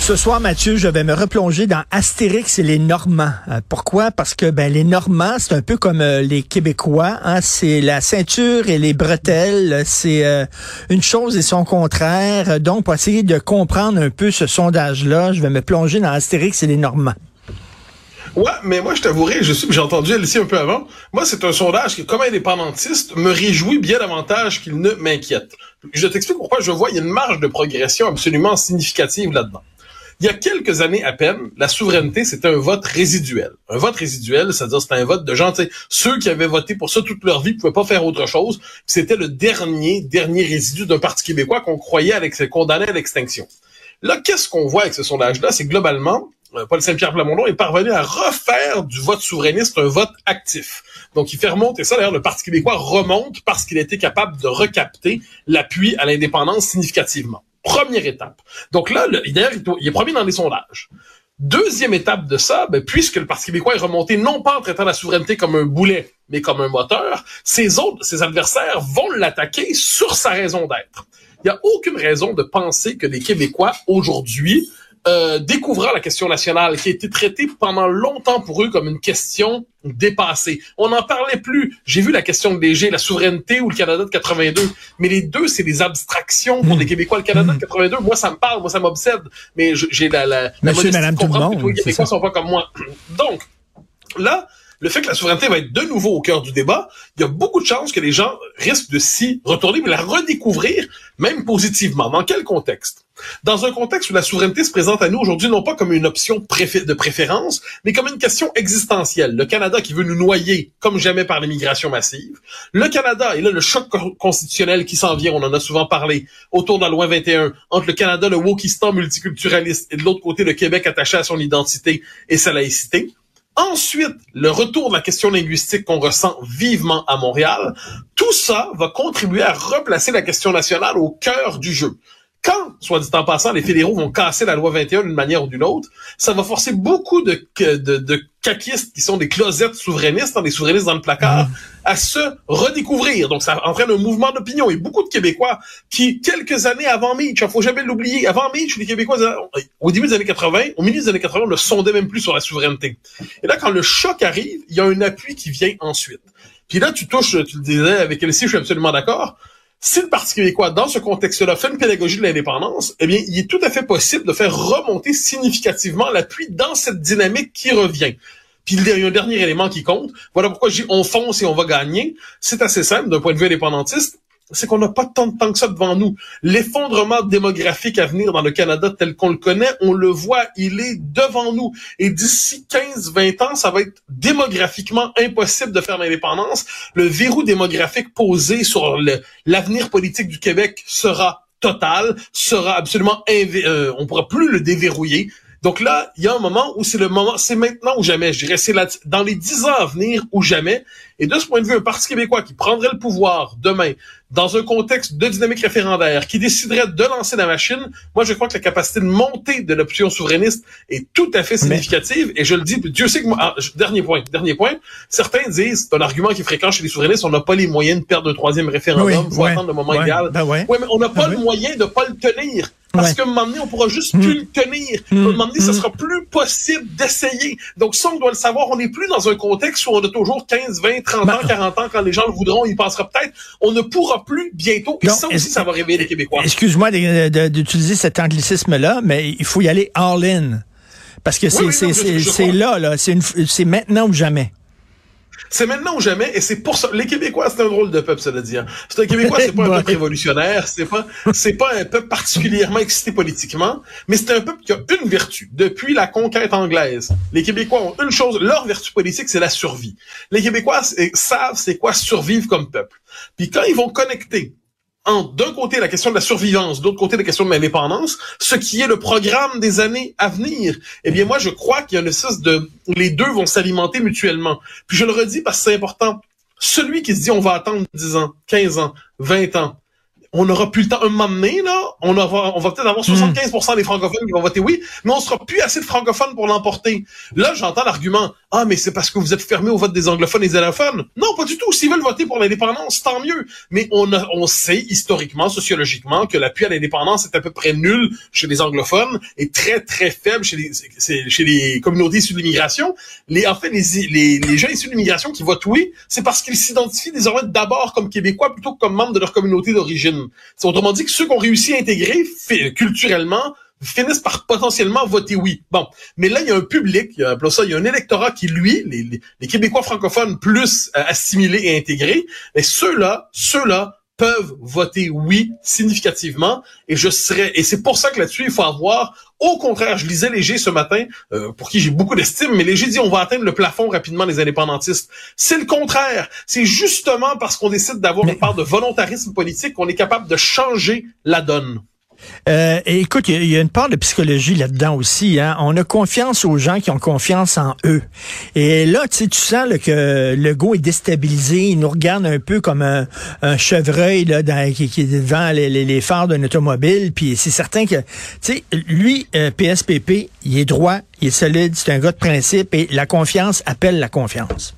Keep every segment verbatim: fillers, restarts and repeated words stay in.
Ce soir, Mathieu, je vais me replonger dans Astérix et les Normands. Euh, pourquoi? Parce que ben les Normands, c'est un peu comme euh, les Québécois. Hein? C'est la ceinture et les bretelles. C'est euh, une chose et son contraire. Donc, pour essayer de comprendre un peu ce sondage-là, je vais me plonger dans Astérix et les Normands. Ouais, mais moi, je t'avouerai, j'ai entendu elle ici un peu avant, moi, c'est un sondage qui, comme indépendantiste, me réjouit bien davantage qu'il ne m'inquiète. Je t'explique pourquoi je vois il y a une marge de progression absolument significative là-dedans. Il y a quelques années à peine, la souveraineté, c'était un vote résiduel. Un vote résiduel, c'est-à-dire c'était un vote de gens, tu sais, ceux qui avaient voté pour ça toute leur vie ne pouvaient pas faire autre chose. C'était le dernier, dernier résidu d'un Parti québécois qu'on croyait avec ses condamnés à l'extinction. Là, qu'est-ce qu'on voit avec ce sondage-là? C'est globalement, Paul Saint-Pierre Plamondon est parvenu à refaire du vote souverainiste un vote actif. Donc, il fait remonter ça. D'ailleurs, le Parti québécois remonte parce qu'il a été capable de recapter l'appui à l'indépendance significativement. Première étape. Donc là, le, d'ailleurs, il est premier dans les sondages. Deuxième étape de ça, ben, puisque le Parti québécois est remonté non pas en traitant la souveraineté comme un boulet, mais comme un moteur, ses autres, ses adversaires vont l'attaquer sur sa raison d'être. Il n'y a aucune raison de penser que les Québécois, aujourd'hui, euh, découvrant la question nationale qui a été traitée pendant longtemps pour eux comme une question dépassée. On n'en parlait plus. J'ai vu la question de Léger, la souveraineté ou le Canada de quatre-vingt-deux. Mais les deux, c'est des abstractions pour les Québécois. Le Canada de quatre-vingt-deux, moi, ça me parle, moi, ça m'obsède. Mais j'ai la, la, la modestie de comprendre que les Québécois sont pas comme moi. Donc, là, le fait que la souveraineté va être de nouveau au cœur du débat, il y a beaucoup de chances que les gens risquent de s'y retourner, mais la redécouvrir, même positivement. Dans quel contexte? Dans un contexte où la souveraineté se présente à nous aujourd'hui, non pas comme une option préfé- de préférence, mais comme une question existentielle. Le Canada qui veut nous noyer comme jamais par l'immigration massive. Le Canada, et là le choc constitutionnel qui s'en vient, on en a souvent parlé, autour de la loi vingt et un, entre le Canada, le wokistan multiculturaliste, et de l'autre côté, le Québec attaché à son identité et sa laïcité. Ensuite, le retour de la question linguistique qu'on ressent vivement à Montréal, tout ça va contribuer à replacer la question nationale au cœur du jeu. Quand, soit dit en passant, les fédéraux vont casser la loi vingt et un d'une manière ou d'une autre, ça va forcer beaucoup de, de, de caquistes qui sont des closettes souverainistes, hein, des souverainistes dans le placard, à se redécouvrir. Donc, ça entraîne un mouvement d'opinion. Et beaucoup de Québécois qui, quelques années avant Meach, il ne faut jamais l'oublier, avant Meach, les Québécois, au début des années quatre-vingt, au milieu des années quatre-vingt, on ne sondait même plus sur la souveraineté. Et là, quand le choc arrive, il y a un appui qui vient ensuite. Puis là, tu touches, tu le disais avec Elsie, je suis absolument d'accord, si le Parti québécois, dans ce contexte-là, fait une pédagogie de l'indépendance, eh bien, il est tout à fait possible de faire remonter significativement l'appui dans cette dynamique qui revient. Puis il y a un dernier élément qui compte. Voilà pourquoi je dis on fonce et on va gagner. C'est assez simple d'un point de vue indépendantiste. C'est qu'on n'a pas tant de temps que ça devant nous. L'effondrement démographique à venir dans le Canada tel qu'on le connaît, on le voit, il est devant nous. Et d'ici quinze à vingt ans, ça va être démographiquement impossible de faire l'indépendance. Le verrou démographique posé sur le, l'avenir politique du Québec sera total, sera absolument invé- euh, on pourra plus le déverrouiller. Donc là, il y a un moment où c'est le moment, c'est maintenant ou jamais, je dirais, c'est là, dans les dix ans à venir ou jamais. Et de ce point de vue, un Parti québécois qui prendrait le pouvoir demain, dans un contexte de dynamique référendaire, qui déciderait de lancer la machine, moi je crois que la capacité de montée de l'option souverainiste est tout à fait significative. Mais... Et je le dis, Dieu sait que moi... Ah, dernier point, dernier point. Certains disent, c'est un argument qui est fréquent chez les souverainistes, on n'a pas les moyens de perdre un troisième référendum, il oui, faut ouais, attendre le moment ouais, idéal. Ben ouais. ouais, mais on n'a pas ah, le oui. moyen de pas le tenir. Parce ouais. qu'à un moment donné, on pourra juste mmh. plus le tenir. Mmh. À un moment donné, ça sera plus possible d'essayer. Donc ça, on doit le savoir. On n'est plus dans un contexte où on a toujours quinze, vingt, trente bah, ans, quarante ans. Quand les gens le voudront, ils passera peut-être. On ne pourra plus bientôt. Et non, ça aussi, ça va réveiller les Québécois. Excuse-moi de, de, d'utiliser cet anglicisme-là, mais il faut y aller all-in. Parce que c'est, oui, c'est, non, c'est, je, je c'est là, là. C'est, une, c'est maintenant ou jamais. C'est maintenant ou jamais, et c'est pour ça. Les Québécois, c'est un drôle de peuple, cela dit. C'est un Québécois, c'est pas un peuple révolutionnaire, c'est pas, c'est pas un peuple particulièrement excité politiquement, mais c'est un peuple qui a une vertu. Depuis la conquête anglaise, les Québécois ont une chose, leur vertu politique, c'est la survie. Les Québécois c'est, savent c'est quoi survivre comme peuple. Puis quand ils vont connecter en, d'un côté, la question de la survivance, d'autre côté, la question de l'indépendance, ce qui est le programme des années à venir. Eh bien, moi, je crois qu'il y a une espèce de... Les deux vont s'alimenter mutuellement. Puis je le redis parce que c'est important. Celui qui se dit on va attendre dix ans, quinze ans, vingt ans, on n'aura plus le temps. Un moment donné, là, on aura, on va peut-être avoir soixante-quinze pour cent des francophones qui vont voter oui, mais on sera plus assez de francophones pour l'emporter. Là, j'entends l'argument, ah, mais c'est parce que vous êtes fermés au vote des anglophones et des allophones. Non, pas du tout. S'ils veulent voter pour l'indépendance, tant mieux. Mais on a, on sait historiquement, sociologiquement, que l'appui à l'indépendance est à peu près nul chez les anglophones et très, très faible chez les, chez les communautés issues de l'immigration. Les, en fait, les, les, les gens issus de l'immigration qui votent oui, c'est parce qu'ils s'identifient désormais d'abord comme Québécois plutôt que comme membres de leur communauté d'origine. C'est autrement dit que ceux qui ont réussi à intégrer culturellement finissent par potentiellement voter oui. Bon, mais là, il y a un public, il y a, ça, il y a un électorat qui, lui, les, les Québécois francophones plus euh, assimilés et intégrés, mais ceux-là, ceux-là peuvent voter oui significativement. Et je serais, et c'est pour ça que là-dessus, il faut avoir... Au contraire, je lisais Léger ce matin, euh, pour qui j'ai beaucoup d'estime, mais Léger dit on va atteindre le plafond rapidement des indépendantistes. C'est le contraire. C'est justement parce qu'on décide d'avoir mais... une part de volontarisme politique qu'on est capable de changer la donne. Euh, et écoute, il y, y a une part de psychologie là-dedans aussi. Hein? On a confiance aux gens qui ont confiance en eux. Et là, tu sais, tu sens là, que Legault est déstabilisé. Il nous regarde un peu comme un, un chevreuil là, dans, qui, qui est devant les, les, les phares d'une automobile. Puis c'est certain que, tu sais, lui, euh, P S P P, il est droit, il est solide, c'est un gars de principe. Et la confiance appelle la confiance.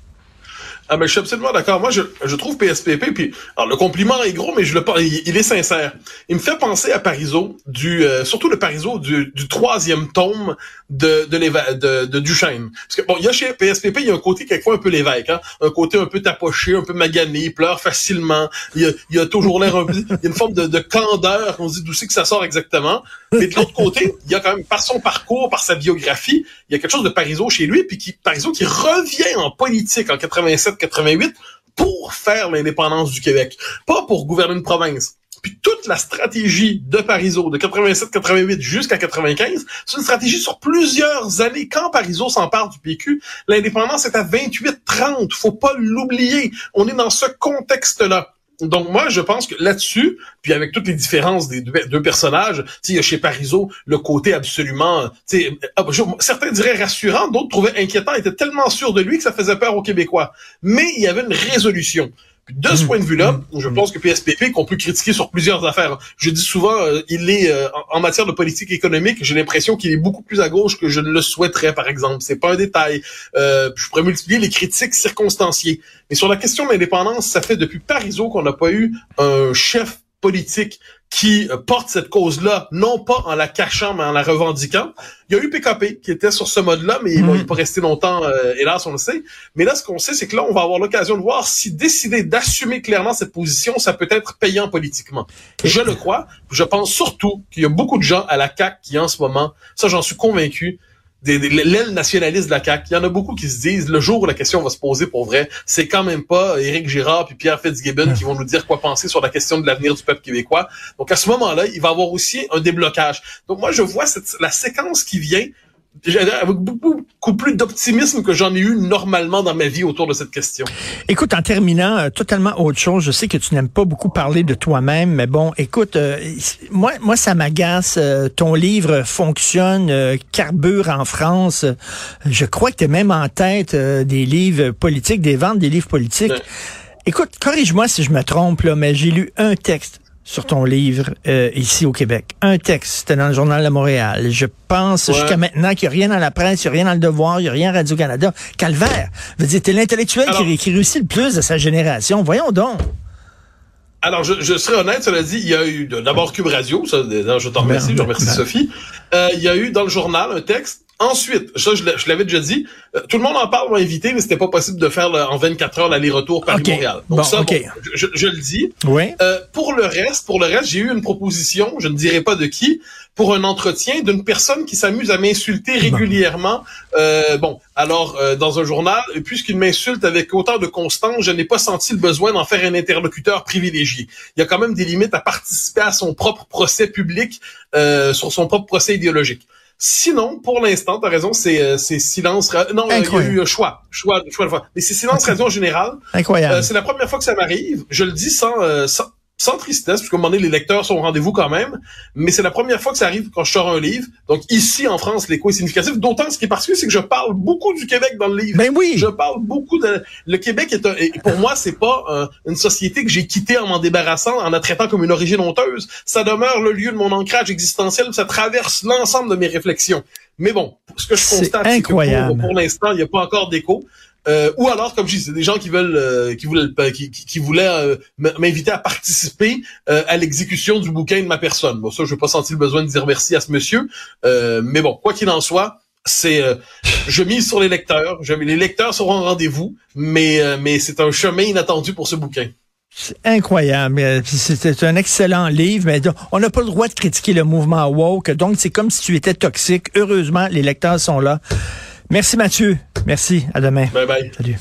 Ah ben je suis absolument d'accord. Moi je je trouve P S P P puis alors le compliment est gros mais je le il, il est sincère. Il me fait penser à Parizeau du euh, surtout le Parizeau du du troisième tome de de l'évêque de, de Duchesne. Parce que bon il y a chez P S P P il y a un côté quelquefois un peu l'évêque hein, un côté un peu tapoché, un peu magané, il pleure facilement, il y a il y a toujours l'air un peu, il y a une forme de de candeur, on se dit d'où c'est que ça sort exactement. Mais de l'autre côté, il y a quand même par son parcours, par sa biographie, il y a quelque chose de Parizeau chez lui puis qui Parizeau qui revient en politique en quatre-vingt-sept quatre-vingt-huit pour faire l'indépendance du Québec, pas pour gouverner une province. Puis toute la stratégie de Parizeau de quatre-vingt-sept quatre-vingt-huit jusqu'à quatre-vingt-quinze, c'est une stratégie sur plusieurs années. Quand Parizeau s'empare du P Q, l'indépendance est à vingt-huit trente, faut pas l'oublier. On est dans ce contexte-là. Donc moi, je pense que là-dessus, puis avec toutes les différences des deux, deux personnages, il y a chez Parizeau le côté absolument, certains diraient rassurant, d'autres trouvaient inquiétant, étaient tellement sûrs de lui que ça faisait peur aux Québécois. Mais il y avait une résolution. Puis de ce point de vue-là, je pense que P S P P, qu'on peut critiquer sur plusieurs affaires, je dis souvent, euh, il est euh, en matière de politique économique, j'ai l'impression qu'il est beaucoup plus à gauche que je ne le souhaiterais, par exemple. C'est pas un détail. Euh, je pourrais multiplier les critiques circonstanciées. Mais sur la question de l'indépendance, ça fait depuis Parizeau qu'on n'a pas eu un chef politique qui porte cette cause-là, non pas en la cachant, mais en la revendiquant. Il y a eu P K P qui était sur ce mode-là, mais mmh. bon, il n'est pas resté longtemps, euh, hélas, on le sait. Mais là, ce qu'on sait, c'est que là, on va avoir l'occasion de voir si décider d'assumer clairement cette position, ça peut être payant politiquement. Je le crois. Je pense surtout qu'il y a beaucoup de gens à la C A Q qui, en ce moment, ça, j'en suis convaincu, Des, des, l'aile nationaliste de la C A Q, il y en a beaucoup qui se disent, le jour où la question va se poser pour vrai, c'est quand même pas Éric Girard puis Pierre Fitzgibbon qui vont nous dire quoi penser sur la question de l'avenir du peuple québécois. Donc à ce moment-là, il va y avoir aussi un déblocage. Donc moi, je vois cette, la séquence qui vient avec beaucoup, beaucoup plus d'optimisme que j'en ai eu normalement dans ma vie autour de cette question. Écoute, en terminant, euh, totalement autre chose, je sais que tu n'aimes pas beaucoup parler de toi-même, mais bon, écoute, euh, moi, moi, ça m'agace. Euh, ton livre fonctionne, euh, carbure en France. Euh, je crois que tu es même en tête euh, des livres politiques, des ventes des livres politiques. Ouais. Écoute, corrige-moi si je me trompe, là, mais j'ai lu un texte sur ton livre euh, ici au Québec. Un texte, c'était dans le Journal de Montréal. Je pense ouais. jusqu'à maintenant qu'il n'y a rien dans la presse, il n'y a rien dans Le Devoir, il n'y a rien à Radio-Canada. Calvaire! Je veux dire, t'es l'intellectuel alors, qui, qui réussit le plus de sa génération. Voyons donc! Alors, je, je serai honnête, cela dit, il y a eu d'abord Q U B Radio, ça, je t'en remercie, je remercie Sophie. Euh, il y a eu dans le journal un texte. Ensuite, ça, je, je l'avais déjà dit, euh, Tout le monde en parle, m'a invité, mais c'était pas possible de faire là, en vingt-quatre heures l'aller-retour Paris-Montréal. Okay. Donc bon, ça, okay. bon, je, je le dis. Oui. Euh, pour le reste, pour le reste, j'ai eu une proposition, je ne dirai pas de qui, pour un entretien d'une personne qui s'amuse à m'insulter régulièrement. Euh, bon, alors, euh, dans un journal, puisqu'il m'insulte avec autant de constance, je n'ai pas senti le besoin d'en faire un interlocuteur privilégié. Il y a quand même des limites à participer à son propre procès public, euh, sur son propre procès idéologique. Sinon, pour l'instant, t'as raison, c'est, c'est silence, ra- non, il y a eu choix, choix, choix de fois. Mais c'est silence radio en général. Incroyable. Euh, c'est la première fois que ça m'arrive. Je le dis sans, euh, sans, sans tristesse, puisqu'à un moment donné, les lecteurs sont au rendez-vous quand même, mais c'est la première fois que ça arrive quand je sors un livre. Donc ici, en France, l'écho est significatif, d'autant ce qui est particulier, c'est que je parle beaucoup du Québec dans le livre. Ben oui! Je parle beaucoup de... Le Québec est un... Et pour moi, c'est pas euh, une société que j'ai quittée en m'en débarrassant, en la traitant comme une origine honteuse. Ça demeure le lieu de mon ancrage existentiel, ça traverse l'ensemble de mes réflexions. Mais bon, ce que je constate, c'est que pour, pour l'instant, il n'y a pas encore d'écho. Euh, ou alors, comme je dis, c'est des gens qui veulent, euh, qui voulaient, qui, qui, qui voulaient euh, m'inviter à participer euh, à l'exécution du bouquin de ma personne. Bon, ça, je n'ai pas senti le besoin de dire merci à ce monsieur. Euh, mais bon, quoi qu'il en soit, c'est, euh, je mise sur les lecteurs. Je, les lecteurs seront au rendez-vous, mais, euh, mais c'est un chemin inattendu pour ce bouquin. C'est incroyable. C'était un excellent livre, mais on n'a pas le droit de critiquer le mouvement woke. Donc, c'est comme si tu étais toxique. Heureusement, les lecteurs sont là. Merci Mathieu. Merci. À demain. Bye bye. Salut.